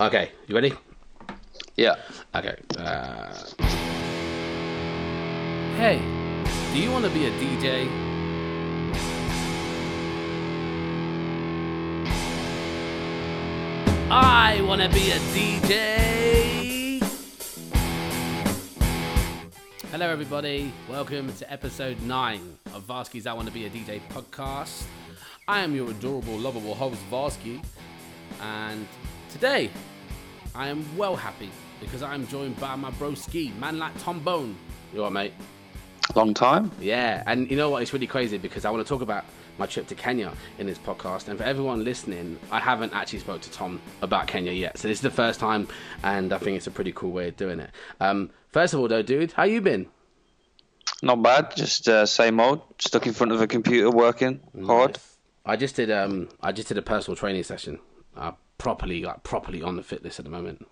Okay, you ready? Yeah. Okay. Hey, do you want to be a DJ? I want to be a DJ! Hello everybody, welcome to episode 9 of Vasky's I Want to Be a DJ podcast. I am your adorable, lovable host, Vasky, and today I am well happy because I am joined by my broski, man like Tom Bone. You alright, mate? Long time. Yeah, and you know what? It's really crazy because I want to talk about my trip to Kenya in this podcast. And for everyone listening, I haven't actually spoke to Tom about Kenya yet, so this is the first time, and I think it's a pretty cool way of doing it. First of all, though, dude, how you been? Not bad. Just same old. Stuck in front of a computer, working hard. Nice. I just did a personal training session. Properly on the fit list at the moment.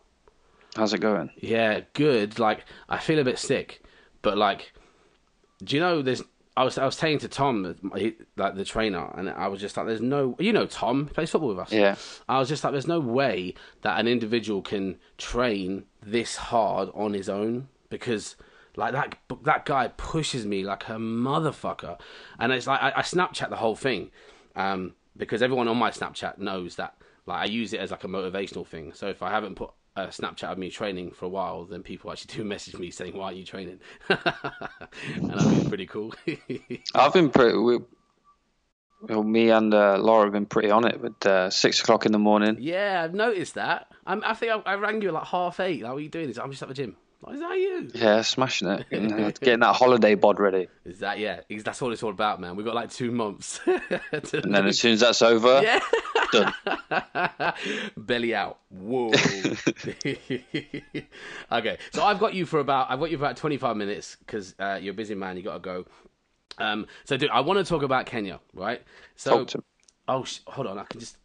How's it going? Yeah, good. Like, I feel a bit sick, but like, do you know there's? I was saying to Tom, like the trainer, and I was just like, "There's no, you know, Tom plays football with us." Yeah. I was just like, "There's no way that an individual can train this hard on his own because like that guy pushes me like a motherfucker," and it's like I Snapchat the whole thing because everyone on my Snapchat knows that. Like, I use it as like a motivational thing. So if I haven't put a Snapchat of me training for a while, then people actually do message me saying, "Why are you training?" And I've been pretty cool. I've been pretty... me and Laura have been pretty on it with 6 o'clock in the morning. Yeah, I've noticed that. I think I rang you at like 8:30. Like, what are you doing? I'm just at the gym. Like, is that you? Yeah, smashing it. Getting that holiday bod ready. Is that, yeah. That's all it's all about, man. We've got like 2 months. And then as soon as that's over... Yeah. Done. Belly out. Whoa. Okay, so I've got you for about 25 minutes because you're a busy man. You gotta go. So, dude, I want to talk about Kenya, right? So, hold on. I can just.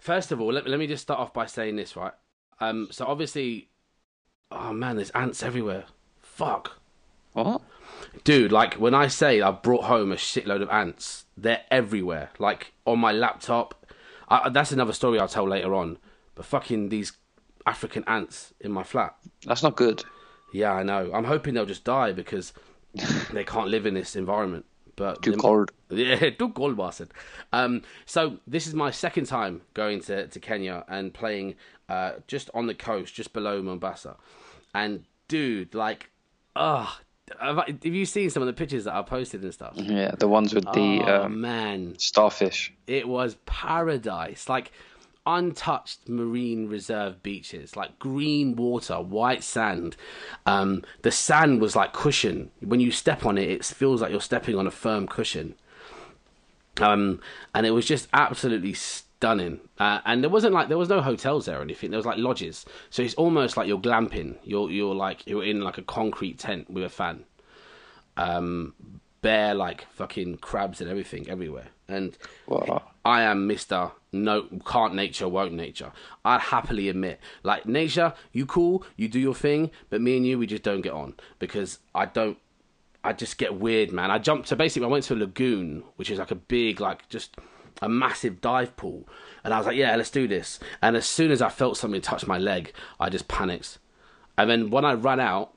First of all, let me just start off by saying this, right? So obviously, oh man, there's ants everywhere. Fuck. What? Dude, like when I say I brought home a shitload of ants, they're everywhere. Like on my laptop. That's another story I'll tell later on. But fucking these African ants in my flat. That's not good. Yeah, I know. I'm hoping they'll just die because they can't live in this environment. But too cold. Yeah, too cold, bastard. So this is my second time going to Kenya and playing just on the coast, just below Mombasa. And dude, like, have you seen some of the pictures that I posted and stuff? Yeah, the ones with the starfish. It was paradise, like untouched marine reserve beaches, like green water, white sand. The sand was like cushion. When you step on it, it feels like you're stepping on a firm cushion. And it was just absolutely stunning. And there was no hotels there or anything. There was like lodges, so it's almost like you're glamping. You're in like a concrete tent with a fan. Bare like fucking crabs and everything everywhere. And wow. I am Mr. No, can't nature, won't nature. I'd happily admit, like, nature, you cool, you do your thing, but me and you, we just don't get on because I just get weird, man. I went to a lagoon, which is like a big, like, just a massive dive pool, and I was like, yeah, let's do this. And as soon as I felt something touch my leg, I just panicked. And then when I ran out,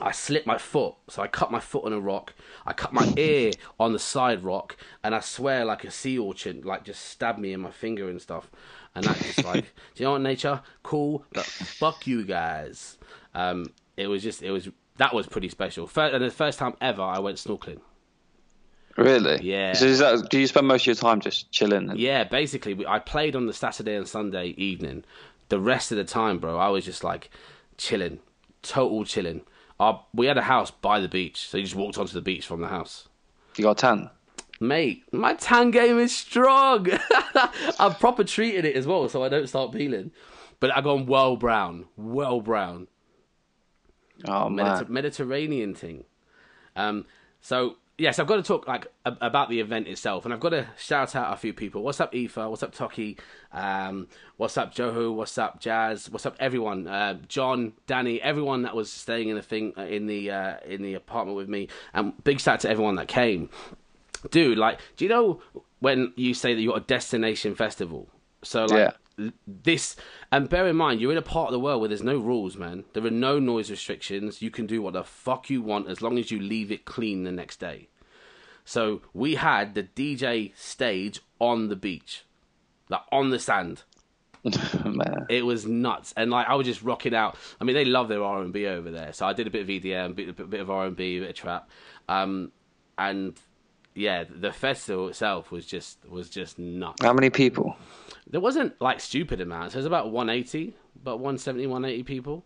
I slipped my foot, so I cut my foot on a rock. I cut my ear on the side rock, and I swear, like, a sea urchin, like, just stabbed me in my finger and stuff. And that's just like, do you know what, nature, cool, but fuck you guys. That was pretty special. And the first time ever I went snorkeling. Really? Yeah. So do you spend most of your time just chilling? Yeah, basically. I played on the Saturday and Sunday evening. The rest of the time, bro, I was just like chilling, total chilling. We had a house by the beach, so you just walked onto the beach from the house. You got a tan? Mate, my tan game is strong. I've proper treated it as well, so I don't start peeling. But I've gone well brown. Oh, man. Mediterranean thing. So... Yes, I've got to talk like about the event itself, and I've got to shout out a few people. What's up, Aoife? What's up, Toki? What's up, Johu? What's up, Jazz? What's up, everyone? John, Danny, everyone that was staying in the thing in the apartment with me, and big shout out to everyone that came. Dude, like, do you know when you say that you got a destination festival? So like, yeah. this, and bear in mind, you're in a part of the world where there's no rules, man. There are no noise restrictions. You can do what the fuck you want as long as you leave it clean the next day. So we had the DJ stage on the beach, like on the sand. Man. It was nuts, and like I was just rocking out. I mean, they love their R&B over there, so I did a bit of EDM, a bit of R&B, a bit of trap, and yeah, the festival itself was just nuts. How many people? There wasn't like stupid amounts. It was about 180, about 170, 180 people.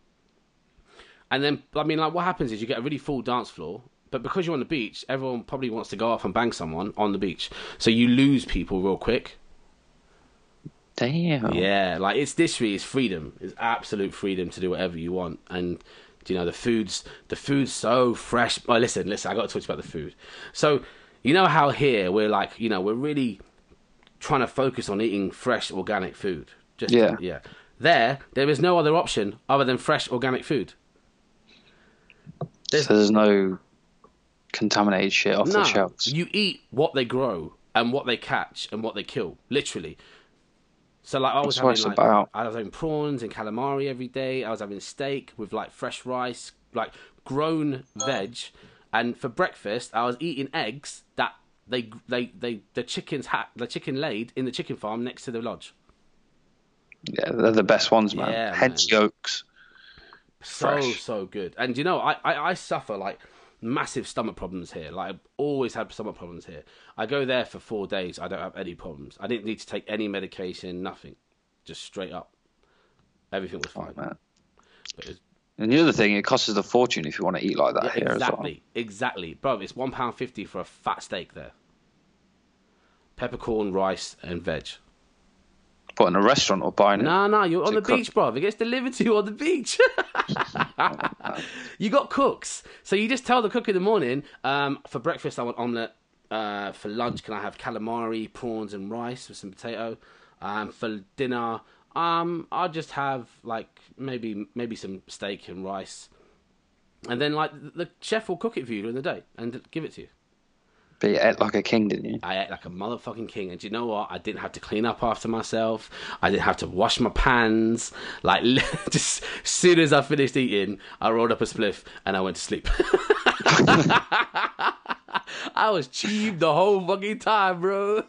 And then I mean, like what happens is you get a really full dance floor, but because you're on the beach, everyone probably wants to go off and bang someone on the beach, so you lose people real quick. Damn. Yeah, like it's this really, it's freedom. It's absolute freedom to do whatever you want. And you know, the food's so fresh. Oh, listen, I gotta talk about the food. So, you know how here we're like, you know, we're really trying to focus on eating fresh organic food. Just yeah. Yeah. There is no other option other than fresh organic food. So there's no contaminated shit off the shelves. You eat what they grow and what they catch and what they kill, literally. So like I was having prawns and calamari every day. I was having steak with like fresh rice, like grown veg, and for breakfast I was eating eggs that the chicken laid in the chicken farm next to the lodge. Yeah, they're the best ones, man. Yeah, Heads man. Yolks, so good. And you know, I suffer like massive stomach problems here. Like I've always had stomach problems here. I go there for 4 days, I don't have any problems. I didn't need to take any medication, nothing. Just straight up, everything was fine. Oh, man. But it was... And the other thing, it costs us a fortune if you want to eat like that here as well. Exactly, bro. It's £1.50 for a fat steak there. Peppercorn, rice, and veg. But in a restaurant or buying it? No, you're on the beach, bro. It gets delivered to you on the beach. You got cooks. So you just tell the cook in the morning, for breakfast I want omelette. For lunch, can I have calamari, prawns and rice with some potato? For dinner, I'll just have like maybe some steak and rice. And then like the chef will cook it for you during the day and give it to you. But you ate like a king, didn't you? I ate like a motherfucking king. And do you know what? I didn't have to clean up after myself. I didn't have to wash my pans. Like, just as soon as I finished eating, I rolled up a spliff and I went to sleep. I was cheap the whole fucking time, bro.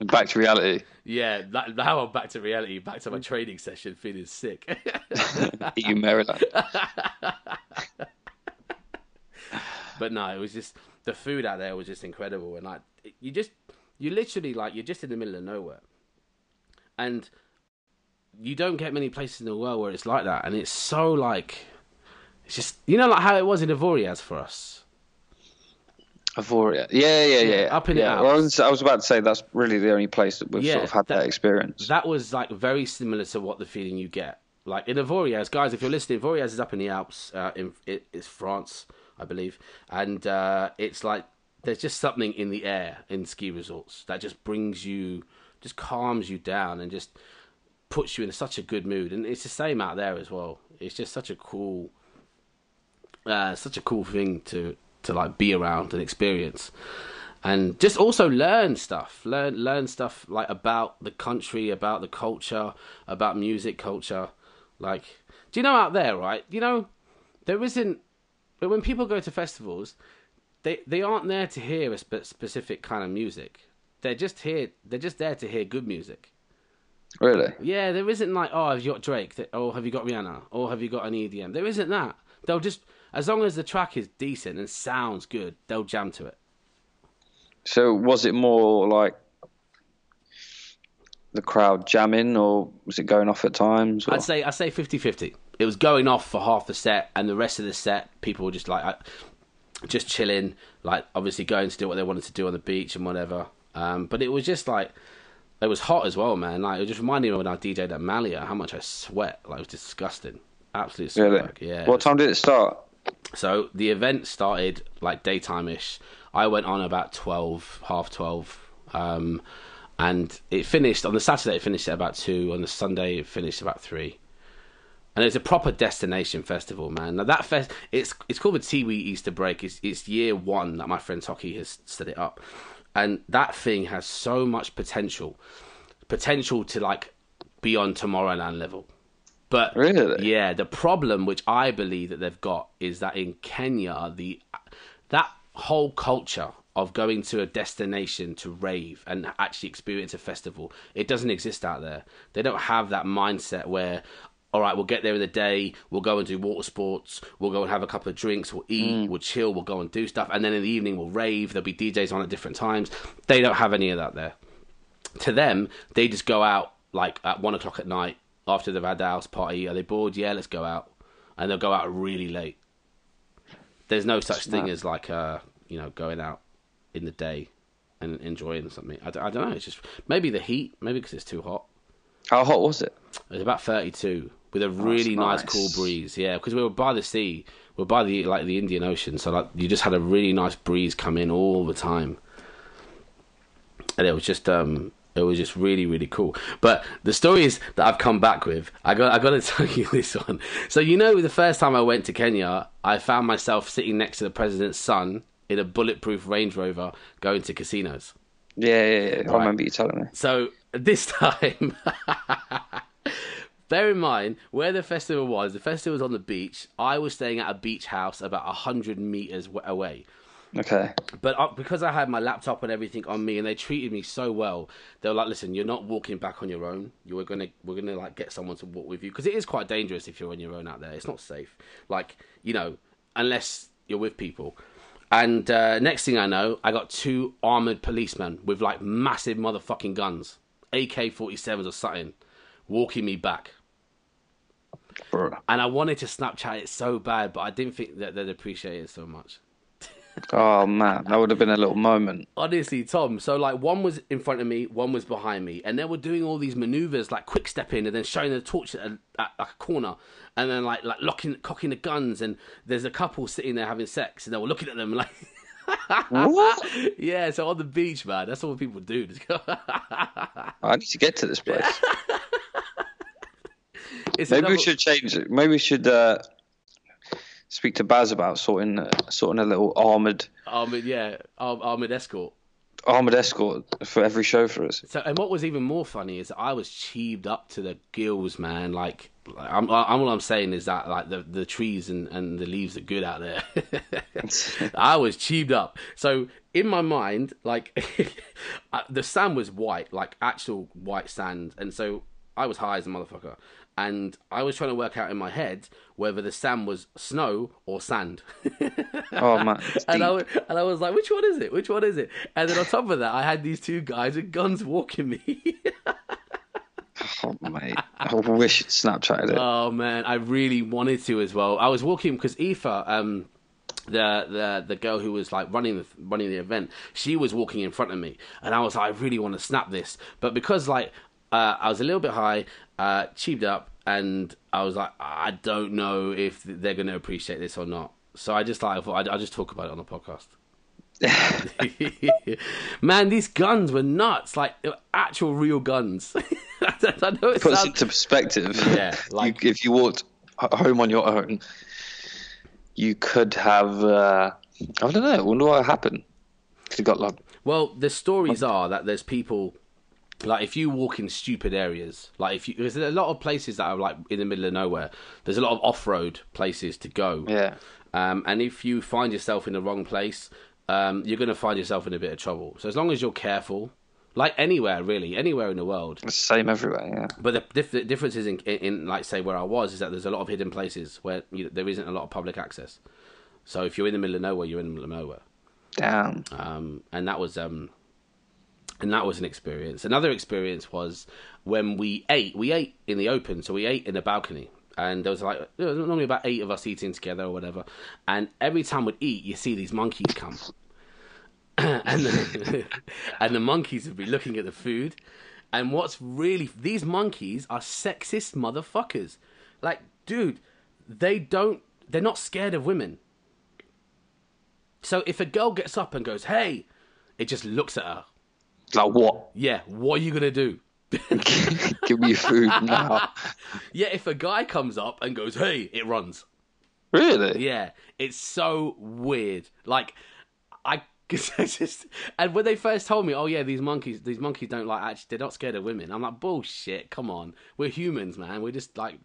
Back to reality. Yeah, now I'm back to reality. Back to my training session feeling sick. Eat you, Maryland. But no, it was just... The food out there was just incredible, and like you're just in the middle of nowhere, and you don't get many places in the world where it's like that. And it's so like, it's just, you know, like how it was in Avoriaz for us. Avoriaz, yeah. Up in the Alps. Well, I was about to say that's really the only place that we've sort of had that experience. That was like very similar to what the feeling you get like in Avoriaz, guys. If you're listening, Avoriaz is up in the Alps. It's France, I believe, and it's like there's just something in the air in ski resorts that just brings you, just calms you down and just puts you in such a good mood. And it's the same out there as well. It's just such a cool thing to like be around and experience, and just also learn stuff like about the country, about the culture, about music culture. Like, do you know out there, right? You know, there isn't. But when people go to festivals, they aren't there to hear a specific kind of music. They're just there to hear good music. Really? Yeah, there isn't like, oh, have you got Drake? Or have you got Rihanna? Or have you got an EDM? There isn't that. They'll just, as long as the track is decent and sounds good, they'll jam to it. So was it more like the crowd jamming, or was it going off at times? Or? I'd say 50-50. It was going off for half the set, and the rest of the set, people were just like, just chilling, like obviously going to do what they wanted to do on the beach and whatever. But it was just like, it was hot as well, man. Like, it just reminded me when I DJ'd at Amalia how much I sweat. Like, it was disgusting. Absolute sweat. Really? Yeah. What time did it start? So the event started like daytime-ish. I went on about 12, half 12. And it finished, on the Saturday it finished at about 2, on the Sunday it finished about 3. And it's a proper destination festival, man. Now that it's called the Tiwi Easter Break. It's year one that my friend Toki has set it up, and that thing has so much potential to like be on Tomorrowland level. But really? Yeah, the problem which I believe that they've got is that in Kenya, that whole culture of going to a destination to rave and actually experience a festival, it doesn't exist out there. They don't have that mindset where, all right, we'll get there in the day, we'll go and do water sports, we'll go and have a couple of drinks, we'll eat, we'll chill, we'll go and do stuff, and then in the evening we'll rave, there'll be DJs on at different times. They don't have any of that there. To them, they just go out like at 1 o'clock at night after they've had the house party. Are they bored? Yeah, let's go out. And they'll go out really late. There's no such thing as like, going out in the day and enjoying something. I don't know. It's just maybe the heat, maybe because it's too hot. How hot was it? It was about 32 with a really nice cool breeze. Yeah, because we were by the sea. We were by the Indian Ocean. So like you just had a really nice breeze come in all the time. And it was just really, really cool. But the stories that I've come back with, I got to tell you this one. So you know, the first time I went to Kenya, I found myself sitting next to the president's son in a bulletproof Range Rover going to casinos. Yeah. Right. I remember you telling me. So this time, bear in mind where the festival was. The festival was on the beach. I was staying at a beach house about 100 meters away. Okay. But because I had my laptop and everything on me, and they treated me so well, they were like, "Listen, you're not walking back on your own. We're gonna like get someone to walk with you, because it is quite dangerous if you're on your own out there. It's not safe, like, you know, unless you're with people." And next thing I know, I got two armored policemen with like massive motherfucking guns, AK-47s or something, walking me back. Bruh. And I wanted to Snapchat it so bad, but I didn't think that they'd appreciate it so much. Oh man, that would have been a little moment. Honestly, Tom. So like, one was in front of me, one was behind me, and they were doing all these maneuvers like quick stepping and then showing the torch at a corner, and then like cocking the guns. And there's a couple sitting there having sex, and they were looking at them like, what? Yeah. So on the beach, man, that's all people do. Just go. I need to get to this place. Maybe we should change it. Maybe we should. Speak to Baz about sorting a little armoured escort. Armoured escort for every show for us. So, and what was even more funny is that I was cheeved up to the gills, man. Like all I'm saying is that like the trees and the leaves are good out there. I was cheeved up. So in my mind, like the sand was white, like actual white sand, and so I was high as a motherfucker. And I was trying to work out in my head whether the sand was snow or sand. Oh, man. And I was like, which one is it? Which one is it? And then on top of that, I had these two guys with guns walking me. Oh, mate. I wish it Snapchatted it. Oh, man. I really wanted to as well. I was walking because Aoife, the girl who was like running the event, she was walking in front of me. And I was like, I really want to snap this. But because like I was a little bit high, cheaped up, and I was like, I don't know if they're going to appreciate this or not. So I just like, I'll just talk about it on the podcast. Man, these guns were nuts. Like, they were actual real guns. I know it puts it into perspective. Yeah, like if you walked home on your own, you could have. I don't know. I wonder what happened. It got like. Well, the stories are that there's people. Like, if you walk in stupid areas, like if you, there's a lot of places that are like in the middle of nowhere. There's a lot of off-road places to go. Yeah. And if you find yourself in the wrong place, you're going to find yourself in a bit of trouble. So as long as you're careful, like anywhere really, anywhere in the world. It's the same everywhere, yeah. But the difference is in like say where I was is that there's a lot of hidden places where there isn't a lot of public access. So if you're in the middle of nowhere, you're in the middle of nowhere. Damn. And that was an experience. Another experience was when we ate in the open. So we ate in the balcony. And there was like, there was normally about 8 of us eating together or whatever. And every time we'd eat, you see these monkeys come. and the monkeys would be looking at the food. And what's really, these monkeys are sexist motherfuckers. Like, dude, they're not scared of women. So if a girl gets up and goes, hey, it just looks at her. Like what? Yeah, what are you gonna do? Give me food now. Yeah, if a guy comes up and goes, "Hey," it runs. Really? Yeah, it's so weird. Like, I Cause I just, and when they first told me, oh yeah, these monkeys don't like, actually, they're not scared of women. I'm like, bullshit, come on. We're humans, man. We're just like,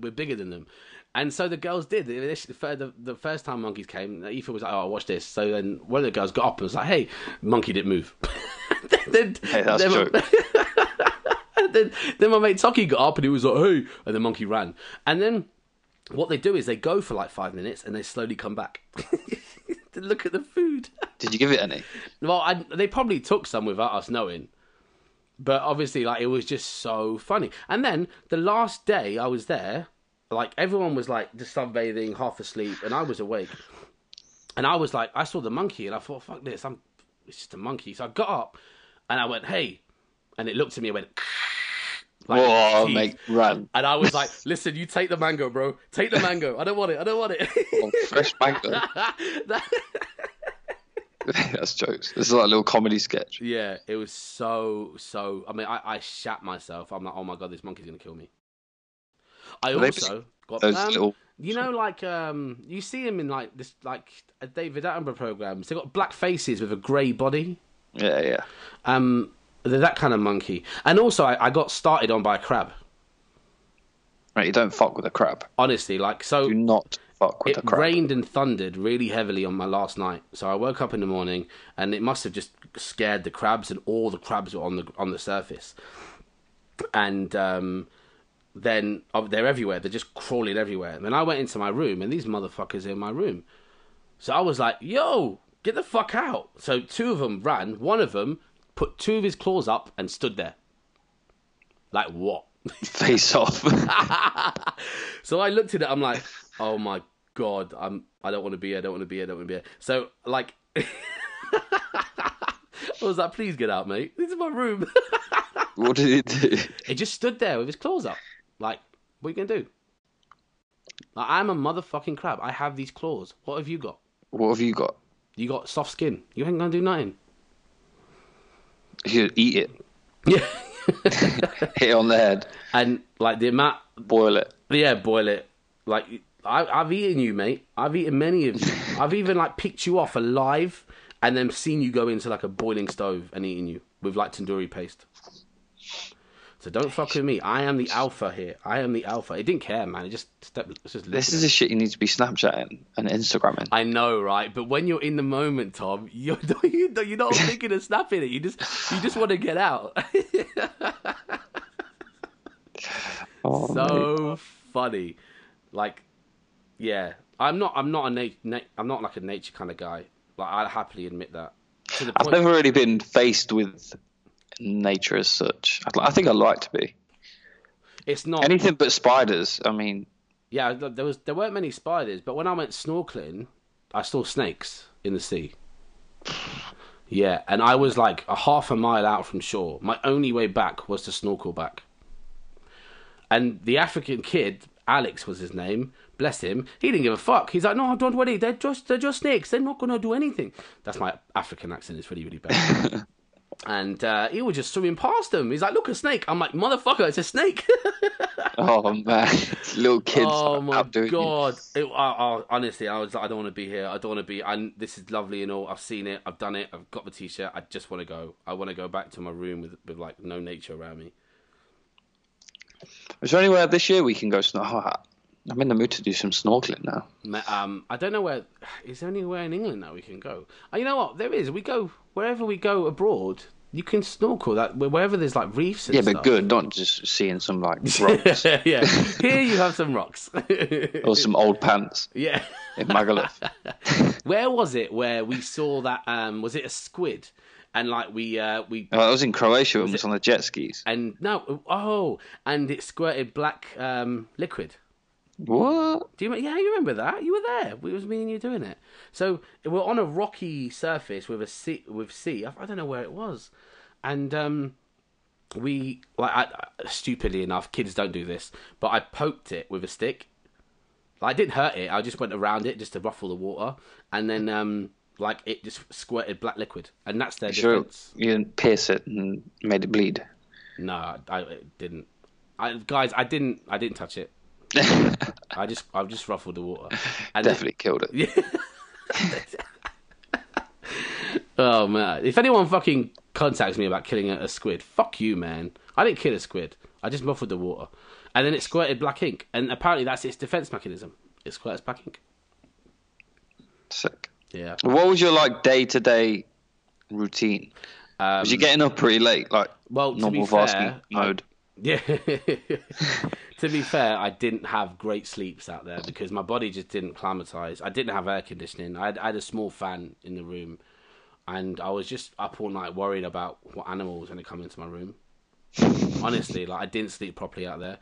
we're bigger than them. And so the girls did. The first time monkeys came, Aoife was like, oh, watch this. So then one of the girls got up and was like, hey, monkey didn't move. Hey, that's true. Then my mate Toki got up and he was like, hey, and the monkey ran. And then what they do is they go for like 5 minutes and they slowly come back. Look at the food. Did you give it any? Well, they probably took some without us knowing, but obviously, like, it was just so funny. And then the last day I was there, like, everyone was like just sunbathing, half asleep, and I was awake. And I was like, I saw the monkey, and I thought, fuck this, it's just a monkey. So I got up, and I went, hey, and it looked at me and went, like, whoa, mate, run. And I was like, listen, you take the mango, bro. Take the mango. I don't want it. Oh, fresh mango. That's jokes. This is like a little comedy sketch. Yeah, it was so I mean, I shat myself. I'm like, oh my God, this monkey's going to kill me. I also got those little... You know, like, you see him in, like, this, like, a David Attenborough programs. They've got black faces with a grey body. Yeah, yeah. They're that kind of monkey. And also, I got started on by a crab. Right, you don't fuck with a crab. Honestly, like, so... Do not fuck with a crab. It rained and thundered really heavily on my last night. So I woke up in the morning, and it must have just scared the crabs, and all the crabs were on the surface. And then they're everywhere. They're just crawling everywhere. And then I went into my room, and these motherfuckers are in my room. So I was like, yo, get the fuck out. So two of them ran. One of them... put two of his claws up and stood there. Like, what? Face off. So I looked at it, I'm like, oh my God, I don't want to be here. So, like, I was like, please get out, mate. This is my room. What did it do? It just stood there with his claws up. Like, what are you going to do? Like, I'm a motherfucking crab. I have these claws. What have you got? What have you got? You got soft skin. You ain't going to do nothing. You eat it. Yeah. Hit it on the head. And, like, the amount... Boil it. Yeah, boil it. Like, I've eaten you, mate. I've eaten many of you. I've even, like, picked you off alive and then seen you go into, like, a boiling stove and eaten you with, like, tandoori paste. So don't fuck with me. I am the alpha here. It didn't care, man. It just... This is the shit you need to be Snapchatting and Instagramming. I know, right? But when you're in the moment, Tom, you're not thinking of snapping it. You just want to get out. Oh, so mate. Funny. Like, yeah. I'm not like a nature kind of guy. Like, I'll happily admit that. I've never really been faced with... nature as such. I think I'd like to be. It's not anything but spiders. I mean, yeah, there weren't many spiders, but when I went snorkeling, I saw snakes in the sea. Yeah, and I was like a half a mile out from shore. My only way back was to snorkel back. And the African kid, Alex was his name, bless him, he didn't give a fuck. He's like, no, don't worry, they're just snakes. They're not gonna do anything. That's my African accent. It's really, really bad. And he was just swimming past them. He's like, look, a snake. I'm like, motherfucker, it's a snake. Oh, man. Little kids. Oh, my God. Honestly, I was like, I don't want to be here. I don't want to be. This is lovely and all. I've seen it. I've done it. I've got the T-shirt. I just want to go. I want to go back to my room with like, no nature around me. Is there anywhere this year we can go snorkeling? I'm in the mood to do some snorkeling now. I don't know where... Is there anywhere in England that we can go? You know what? There is. We go... Wherever we go abroad, you can snorkel. Wherever there's, like, reefs and stuff. Yeah, but good. Not just seeing some, like, rocks. Yeah. Here you have some rocks. Or some old pants. Yeah. In Magaluf. Where was it where we saw that... was it a squid? And, like, we... Oh, that was in Croatia and was on the jet skis. And... No. Oh. And it squirted black liquid. What? Yeah, you remember that? You were there. It was me and you doing it. So we're on a rocky surface with a sea. I don't know where it was, and we like stupidly enough, kids don't do this, but I poked it with a stick. I didn't hurt it. I just went around it just to ruffle the water, and then like it just squirted black liquid, and that's their defense. You didn't pierce it and made it bleed. No, I didn't. I didn't touch it. I've just ruffled the water and definitely killed it. Yeah. Oh, man. If anyone fucking contacts me about killing a squid, fuck you, man. I didn't kill a squid. I just muffled the water. And then it squirted black ink. And apparently that's its defense mechanism. It squirts black ink. Sick. Yeah. What was your, like, day-to-day routine? Was you getting up pretty late? Like, well, normal Vasky mode? Yeah. To be fair, I didn't have great sleeps out there because my body just didn't climatize. I didn't have air conditioning. I had a small fan in the room. And I was just up all night worried about what animal was going to come into my room. Honestly, like, I didn't sleep properly out there.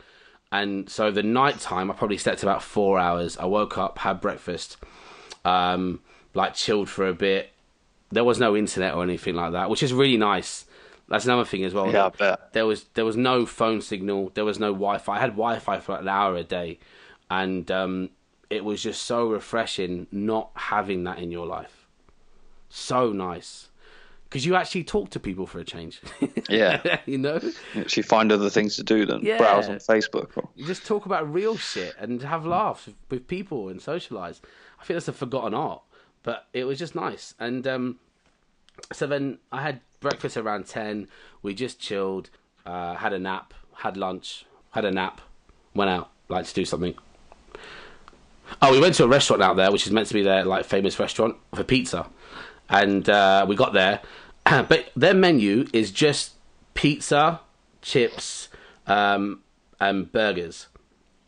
And so the night time, I probably slept about 4 hours. I woke up, had breakfast, like, chilled for a bit. There was no internet or anything like that, which is really nice. That's another thing as well. Yeah, I bet. There was no phone signal. There was no Wi-Fi. I had Wi-Fi for like an hour a day. And it was just so refreshing not having that in your life. So nice. Because you actually talk to people for a change. Yeah. You know? You actually find other things to do than browse on Facebook. Or... You just talk about real shit and have laughs with people and socialise. I think that's a forgotten art. But it was just nice. And so then I had breakfast around 10. We just chilled, had a nap, had lunch, had a nap, went out, like, to do something. Oh, we went to a restaurant out there, which is meant to be their, like, famous restaurant for pizza. And we got there. But their menu is just pizza, chips, and burgers.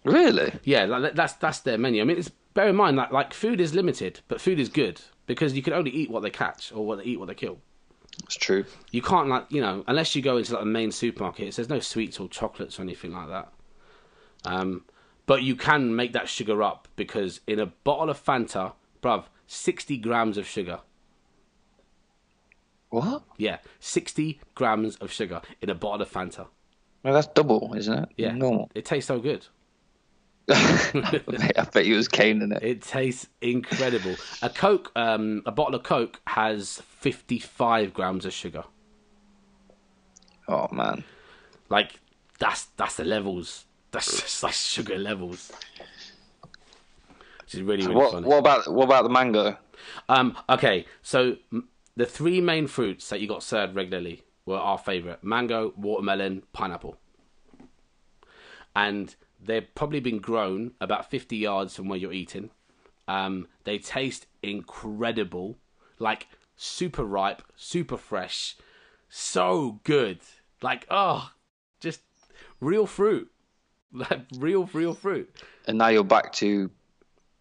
Really? Yeah, like, that's their menu. I mean, it's, bear in mind that, like, food is limited, but food is good because you can only eat what they catch or what they kill. It's true. You can't, like, you know, unless you go into, like, a main supermarket, there's no sweets or chocolates or anything like that. But you can make that sugar up because in a bottle of Fanta, bruv, 60 grams of sugar. What? Yeah, 60 grams of sugar in a bottle of Fanta. Well, that's double, isn't it? Yeah. Normal. It tastes so good. I bet you was cane in it. It tastes incredible. A Coke, a bottle of Coke has 55 grams of sugar. Oh, man. Like, that's the levels. That's just, like, sugar levels. Which is really, really funny. What about the mango? Okay, so... The three main fruits that you got served regularly were our favourite. Mango, watermelon, pineapple. And they've probably been grown about 50 yards from where you're eating. They taste incredible. Like, super ripe, super fresh. So good. Like, oh, just real fruit. Like, real fruit. And now you're back to...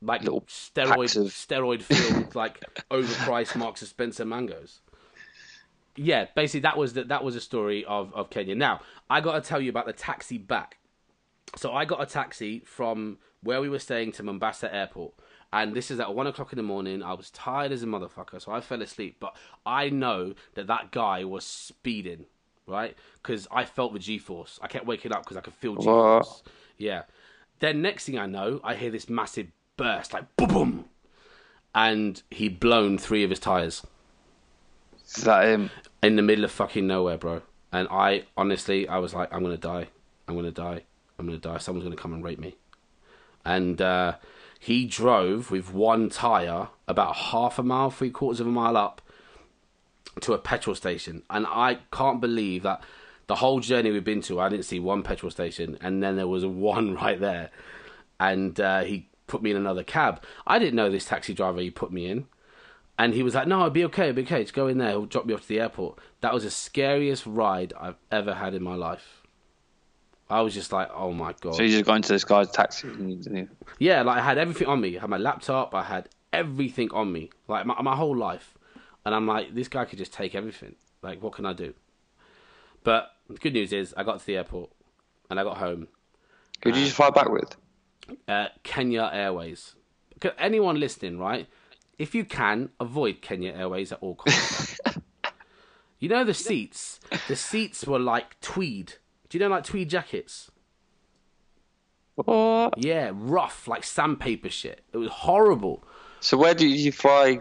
Like little steroid-filled, like overpriced Marks and Spencer mangoes. Yeah, basically that was a story of Kenya. Now I got to tell you about the taxi back. So I got a taxi from where we were staying to Mombasa Airport, and this is at 1 o'clock in the morning. I was tired as a motherfucker, so I fell asleep. But I know that guy was speeding, right? Because I felt the G-force. I kept waking up because I could feel G-force. Yeah. Then next thing I know, I hear this massive burst, like boom, boom, and he'd blown 3 of his tires. Is that him? In the middle of fucking nowhere, bro. And I honestly, I was like, I'm gonna die, I'm gonna die, I'm gonna die. Someone's gonna come and rape me. And he drove with one tire about half a mile, 3/4 of a mile up to a petrol station. And I can't believe that the whole journey we've been to, I didn't see one petrol station, and then there was one right there. And he put me in another cab. I didn't know this taxi driver he put me in. And he was like, no, I'll be okay, just go in there, he'll drop me off to the airport. That was the scariest ride I've ever had in my life. I was just like, oh my God. So you just got into this guy's taxi, didn't you? Yeah, like I had everything on me. I had my laptop, I had everything on me, like my whole life. And I'm like, this guy could just take everything. Like, what can I do? But the good news is I got to the airport and I got home. Who did you just fly back with? Kenya Airways. Anyone listening, right? If you can, avoid Kenya Airways at all costs. You know the seats? The seats were like tweed. Do you know, like, tweed jackets? What? Yeah, rough, like sandpaper shit. It was horrible. So where did you fly?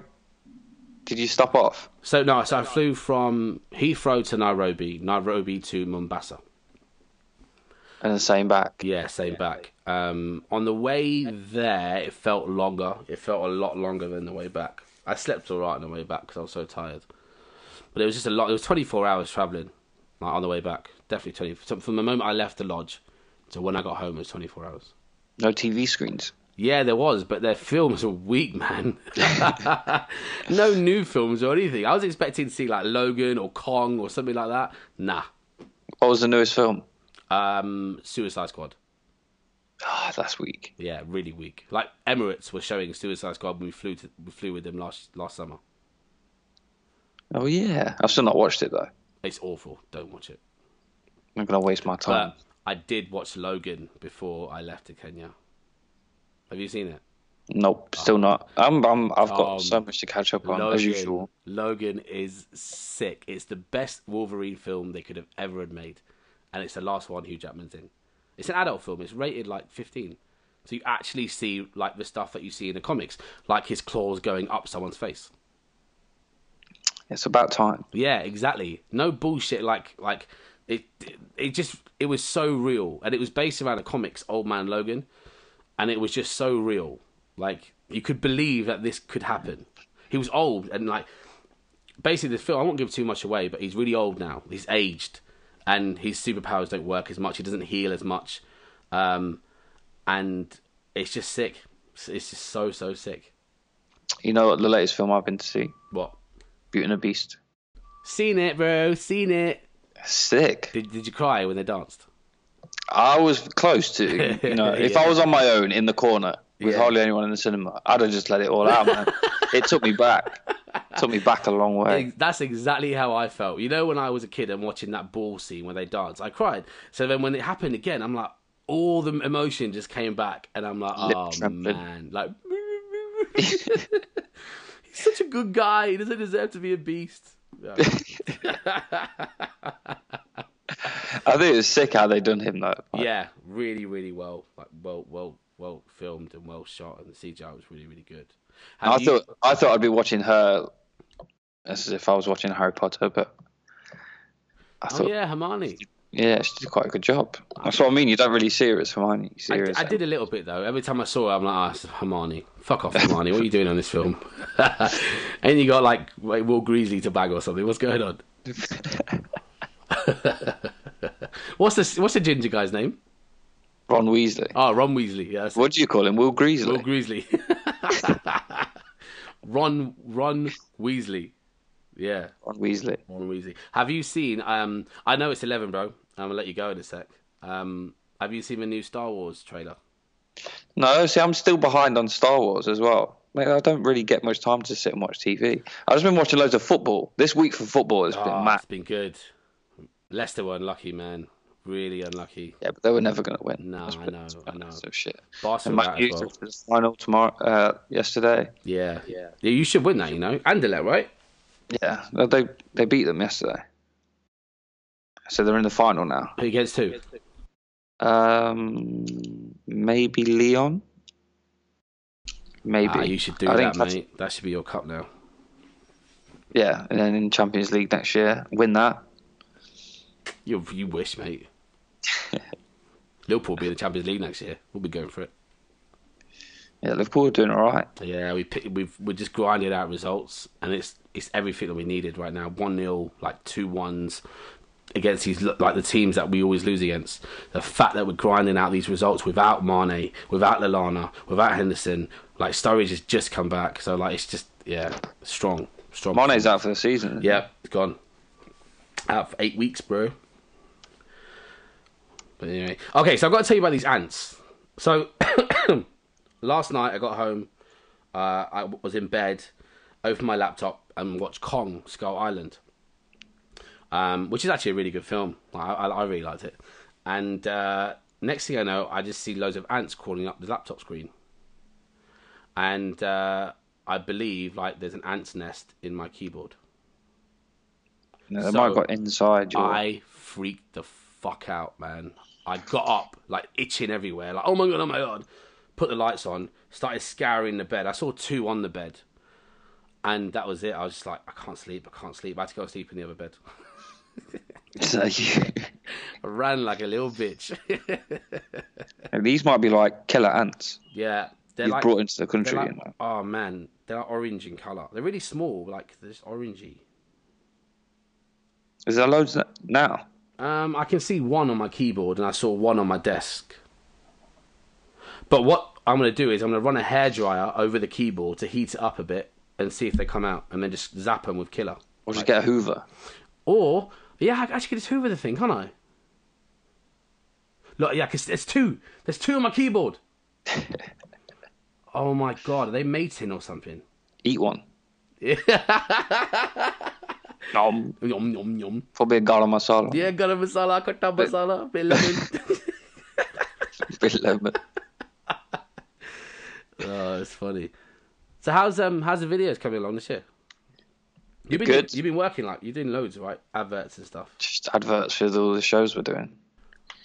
Did you stop off? So I flew from Heathrow to Nairobi, Nairobi to Mombasa. And the same back. Yeah, same back. On the way there, it felt longer. It felt a lot longer than the way back. I slept all right on the way back because I was so tired. But it was just a lot. It was 24 hours travelling, like, on the way back. Definitely 24. So from the moment I left the lodge to when I got home, it was 24 hours. No TV screens? Yeah, there was, but their films were weak, man. No new films or anything. I was expecting to see, like, Logan or Kong or something like that. Nah. What was the newest film? Suicide Squad. Oh, that's weak. Yeah, really weak. Like, Emirates were showing Suicide Squad when we flew with them last summer. Oh, yeah. I've still not watched it, though. It's awful. Don't watch it. I'm going to waste my time. But I did watch Logan before I left to Kenya. Have you seen it? Nope, still not. I've got so much to catch up on, Logan, as usual. Logan is sick. It's the best Wolverine film they could have ever had made. And it's the last one Hugh Jackman's in. It's an adult film. It's rated like 15. So you actually see, like, the stuff that you see in the comics, like his claws going up someone's face. It's about time. Yeah, exactly. No bullshit. Like it was so real, and it was based around the comics, Old Man Logan, and it was just so real. Like, you could believe that this could happen. He was old, and, like, basically the film, I won't give too much away, but he's really old now. He's aged. And his superpowers don't work as much. He doesn't heal as much. And it's just sick. It's just so, so sick. You know what the latest film I've been to see? What? Beauty and the Beast. Seen it, bro. Seen it. Sick. Did you cry when they danced? I was close to. You know, if I was on my own in the corner with hardly anyone in the cinema, I'd have just let it all out, man. It took me back. Took me back a long way. That's exactly how I felt. You know, when I was a kid and watching that ball scene where they dance, I cried. So then when it happened again, I'm like, all the emotion just came back, and I'm like, oh, man, like, he's such a good guy. He doesn't deserve to be a beast. Yeah. I think it's sick how they done him though. Like, yeah, really, really well. Like, well filmed and well shot, and the CGI was really, really good. I thought I'd be watching her as if I was watching Harry Potter, but I thought, Hermione. Yeah, she did quite a good job. That's what I mean. You don't really see her as Hermione. You see her as I did a little bit though. Every time I saw her, I'm like, it's Hermione. Fuck off, Hermione. What are you doing on this film? And you got like Will Greasley to bag or something. What's going on? What's the ginger guy's name? Ron Weasley. Oh, Ron Weasley. Yeah. What do you call him? Will Greasley. Will Greasley. Ron Weasley. Yeah. Ron Weasley. Have you seen I know it's 11, bro. I'm gonna let you go in a sec. Have you seen the new Star Wars trailer? No, see, I'm still behind on Star Wars as well. Mate, I don't really get much time to sit and watch TV. I've just been watching loads of football. This week for football has been mad. It's been good. Leicester were unlucky, man. Really unlucky. Yeah, but they were never going to win. No, I know. So shit. Barcelona as well. The final tomorrow, yesterday. Yeah. You should win that, you know. Anderlecht, right? Yeah, they beat them yesterday. So they're in the final now. Who gets two? Maybe Leon. Maybe. You should do that, mate. That should be your cup now. Yeah, and then in Champions League next year, win that. You wish, mate. Liverpool will be in the Champions League next year. We'll be going for it. Yeah, Liverpool are doing all right. Yeah, we're just grinding out results, and it's everything that we needed right now. 1-0, like 2-1s against these, like, the teams that we always lose against. The fact that we're grinding out these results without Mane, without Lallana, without Henderson, like Sturridge has just come back, so like it's just strong. Mane's out for the season. Yeah, it's gone. Out for 8 weeks, bro. But anyway, okay, so I've got to tell you about these ants. So last night I got home, I was in bed, opened my laptop and watched Kong, Skull Island, which is actually a really good film. I really liked it. And next thing I know, I just see loads of ants crawling up the laptop screen. And I believe, like, there's an ant's nest in my keyboard. No, they might have got inside. I freaked the fuck out, man. I got up, like, itching everywhere. Like, oh my God. Put the lights on. Started scouring the bed. I saw two on the bed. And that was it. I was just like, I can't sleep. I had to go sleep in the other bed. I ran like a little bitch. These might be, like, killer ants. Yeah. They're like, brought into the country. Like, oh, man. They're like orange in colour. They're really small. Like, they're just orangey. Is there loads now? I can see one on my keyboard, and I saw one on my desk. But what I'm going to do is I'm going to run a hairdryer over the keyboard to heat it up a bit and see if they come out, and then just zap them with killer. Or just like, get a hoover. Or, yeah, I actually could just hoover the thing, can't I? Look, yeah, because there's two. There's two on my keyboard. Oh, my God. Are they mating or something? Eat one. Nom. Yum, yum, yum. Probably a garam masala. Yeah, garam masala, khatta masala, bit lemon. Bit lemon. Oh, it's funny. So how's the videos coming along this year? You've been working, like you're doing loads, right? Adverts and stuff. Just adverts for all the shows we're doing.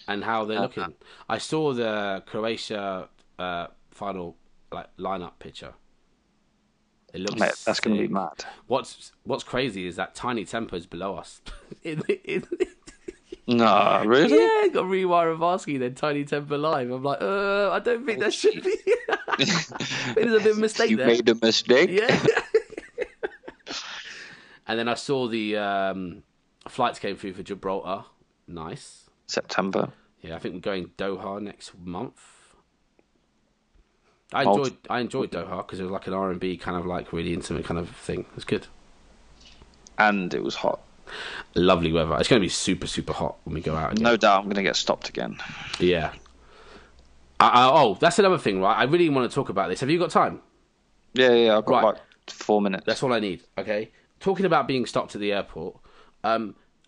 And how they're looking. I saw the Croatia final lineup picture. It looks mate, that's going to be mad. What's crazy is that Tiny Tempo's below us. No, really? Yeah, got Rewire and Vasky, then Tiny Tempo live. I'm like, I don't think that should be. There's a bit of a mistake there. You made a mistake? Yeah. And then I saw the flights came through for Gibraltar. Nice. September. Yeah, I think we're going Doha next month. I enjoyed Doha because it was like an R&B kind of like really intimate kind of thing. It was good. And it was hot. Lovely weather. It's going to be super, super hot when we go out again. No doubt I'm going to get stopped again. Yeah. Oh, that's another thing, right? I really want to talk about this. Have you got time? Yeah. I've got like 4 minutes. That's all I need, okay? Talking about being stopped at the airport,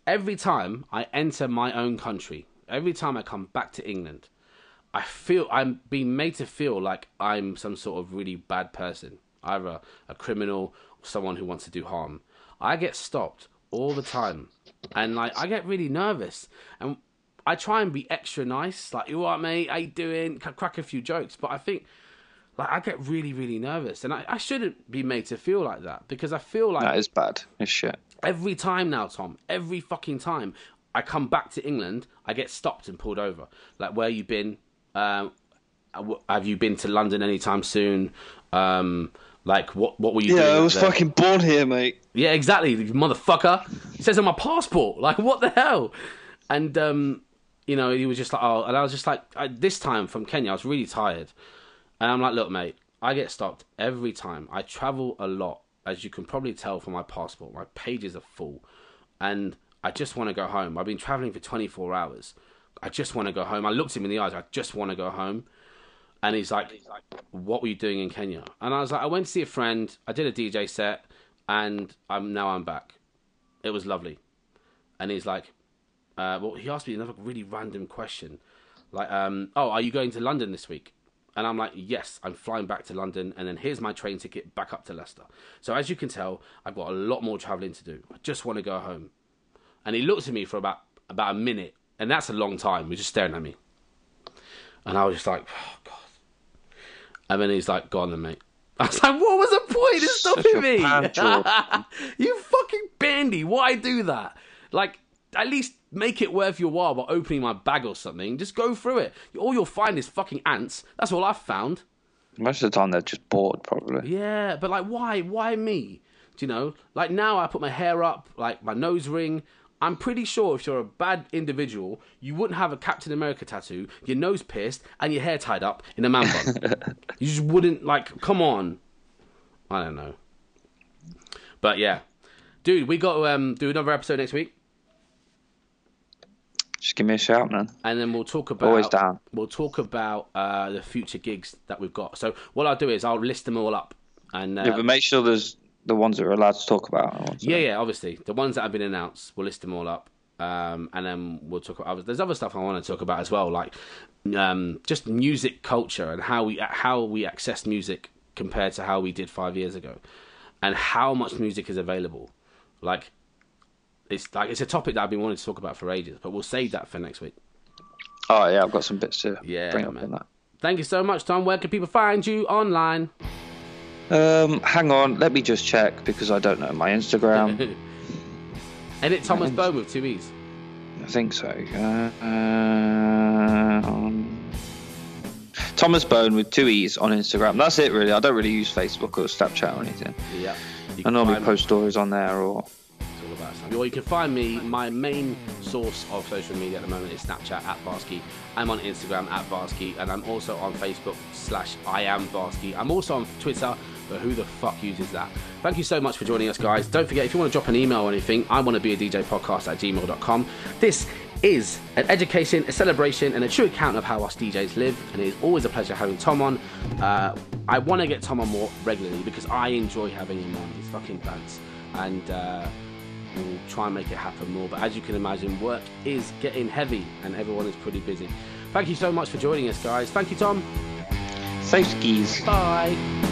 every time I enter my own country, every time I come back to England, I feel I'm being made to feel like I'm some sort of really bad person, either a criminal or someone who wants to do harm. I get stopped all the time, and like I get really nervous, and I try and be extra nice, like you all right, mate, how you doing? Crack a few jokes, but I think like I get really, really nervous, and I shouldn't be made to feel like that because I feel like that is bad. It's shit. Every time now, Tom. Every fucking time I come back to England, I get stopped and pulled over. Like, where you been? Have you been to London anytime soon? Like, what were you doing? Yeah, I was fucking born here, mate. Yeah, exactly, you motherfucker. It says on my passport. Like, what the hell? And, you know, he was just like, oh. And I was just like, this time from Kenya, I was really tired. And I'm like, look, mate, I get stopped every time. I travel a lot, as you can probably tell from my passport. My pages are full. And I just want to go home. I've been traveling for 24 hours. I just want to go home. I looked him in the eyes. I just want to go home. And he's like, what were you doing in Kenya? And I was like, I went to see a friend. I did a DJ set, and now I'm back. It was lovely. And he's like, well, he asked me another really random question. Like, oh, are you going to London this week? And I'm like, yes, I'm flying back to London. And then here's my train ticket back up to Leicester. So as you can tell, I've got a lot more traveling to do. I just want to go home. And he looked at me for about a minute. And that's a long time. He was just staring at me. And I was just like, oh, God. And then he's like, go on then, mate. I was like, what was the point of stopping me? You fucking bandy. Why do that? Like, at least make it worth your while by opening my bag or something. Just go through it. All you'll find is fucking ants. That's all I've found. Most of the time they're just bored, probably. Yeah, but like, why? Why me? Do you know? Like, now I put my hair up, like my nose ring. I'm pretty sure if you're a bad individual, you wouldn't have a Captain America tattoo, your nose pierced, and your hair tied up in a man bun. You just wouldn't, like, come on. I don't know. But, yeah. Dude, we got to do another episode next week. Just give me a shout, man. And then we'll talk about... Always down. We'll talk about the future gigs that we've got. So, what I'll do is I'll list them all up. And yeah, but make sure there's... The ones that we're allowed to talk about. Yeah, obviously. The ones that have been announced, we'll list them all up. And then we'll talk about others. There's other stuff I want to talk about as well, like just music culture and how we access music compared to how we did 5 years ago. And how much music is available. Like, it's a topic that I've been wanting to talk about for ages, but we'll save that for next week. Oh, yeah, I've got some bits to bring up in that. Thank you so much, Tom. Where can people find you online? Hang on, let me just check because I don't know my Instagram. And it's Thomas Bone with 2 E's. I think so. Thomas Bone with 2 E's on Instagram. That's it, really. I don't really use Facebook or Snapchat or anything. Yeah. I normally post stories on there or. It's all about something. Well, you can find me. My main source of social media at the moment is Snapchat at Vasky. I'm on Instagram at Vasky, and I'm also on Facebook /I am Vasky. I'm also on Twitter, but who the fuck uses that? Thank you so much for joining us, guys. Don't forget, if you want to drop an email or anything, iwanntobeadjpodcast@gmail.com. This is an education, a celebration, and a true account of how us DJs live, and it is always a pleasure having Tom on. I want to get Tom on more regularly because I enjoy having him on. He's fucking bants, and we'll try and make it happen more. But as you can imagine, work is getting heavy and everyone is pretty busy. Thank you so much for joining us, guys. Thank you, Tom. Safe skis. Bye.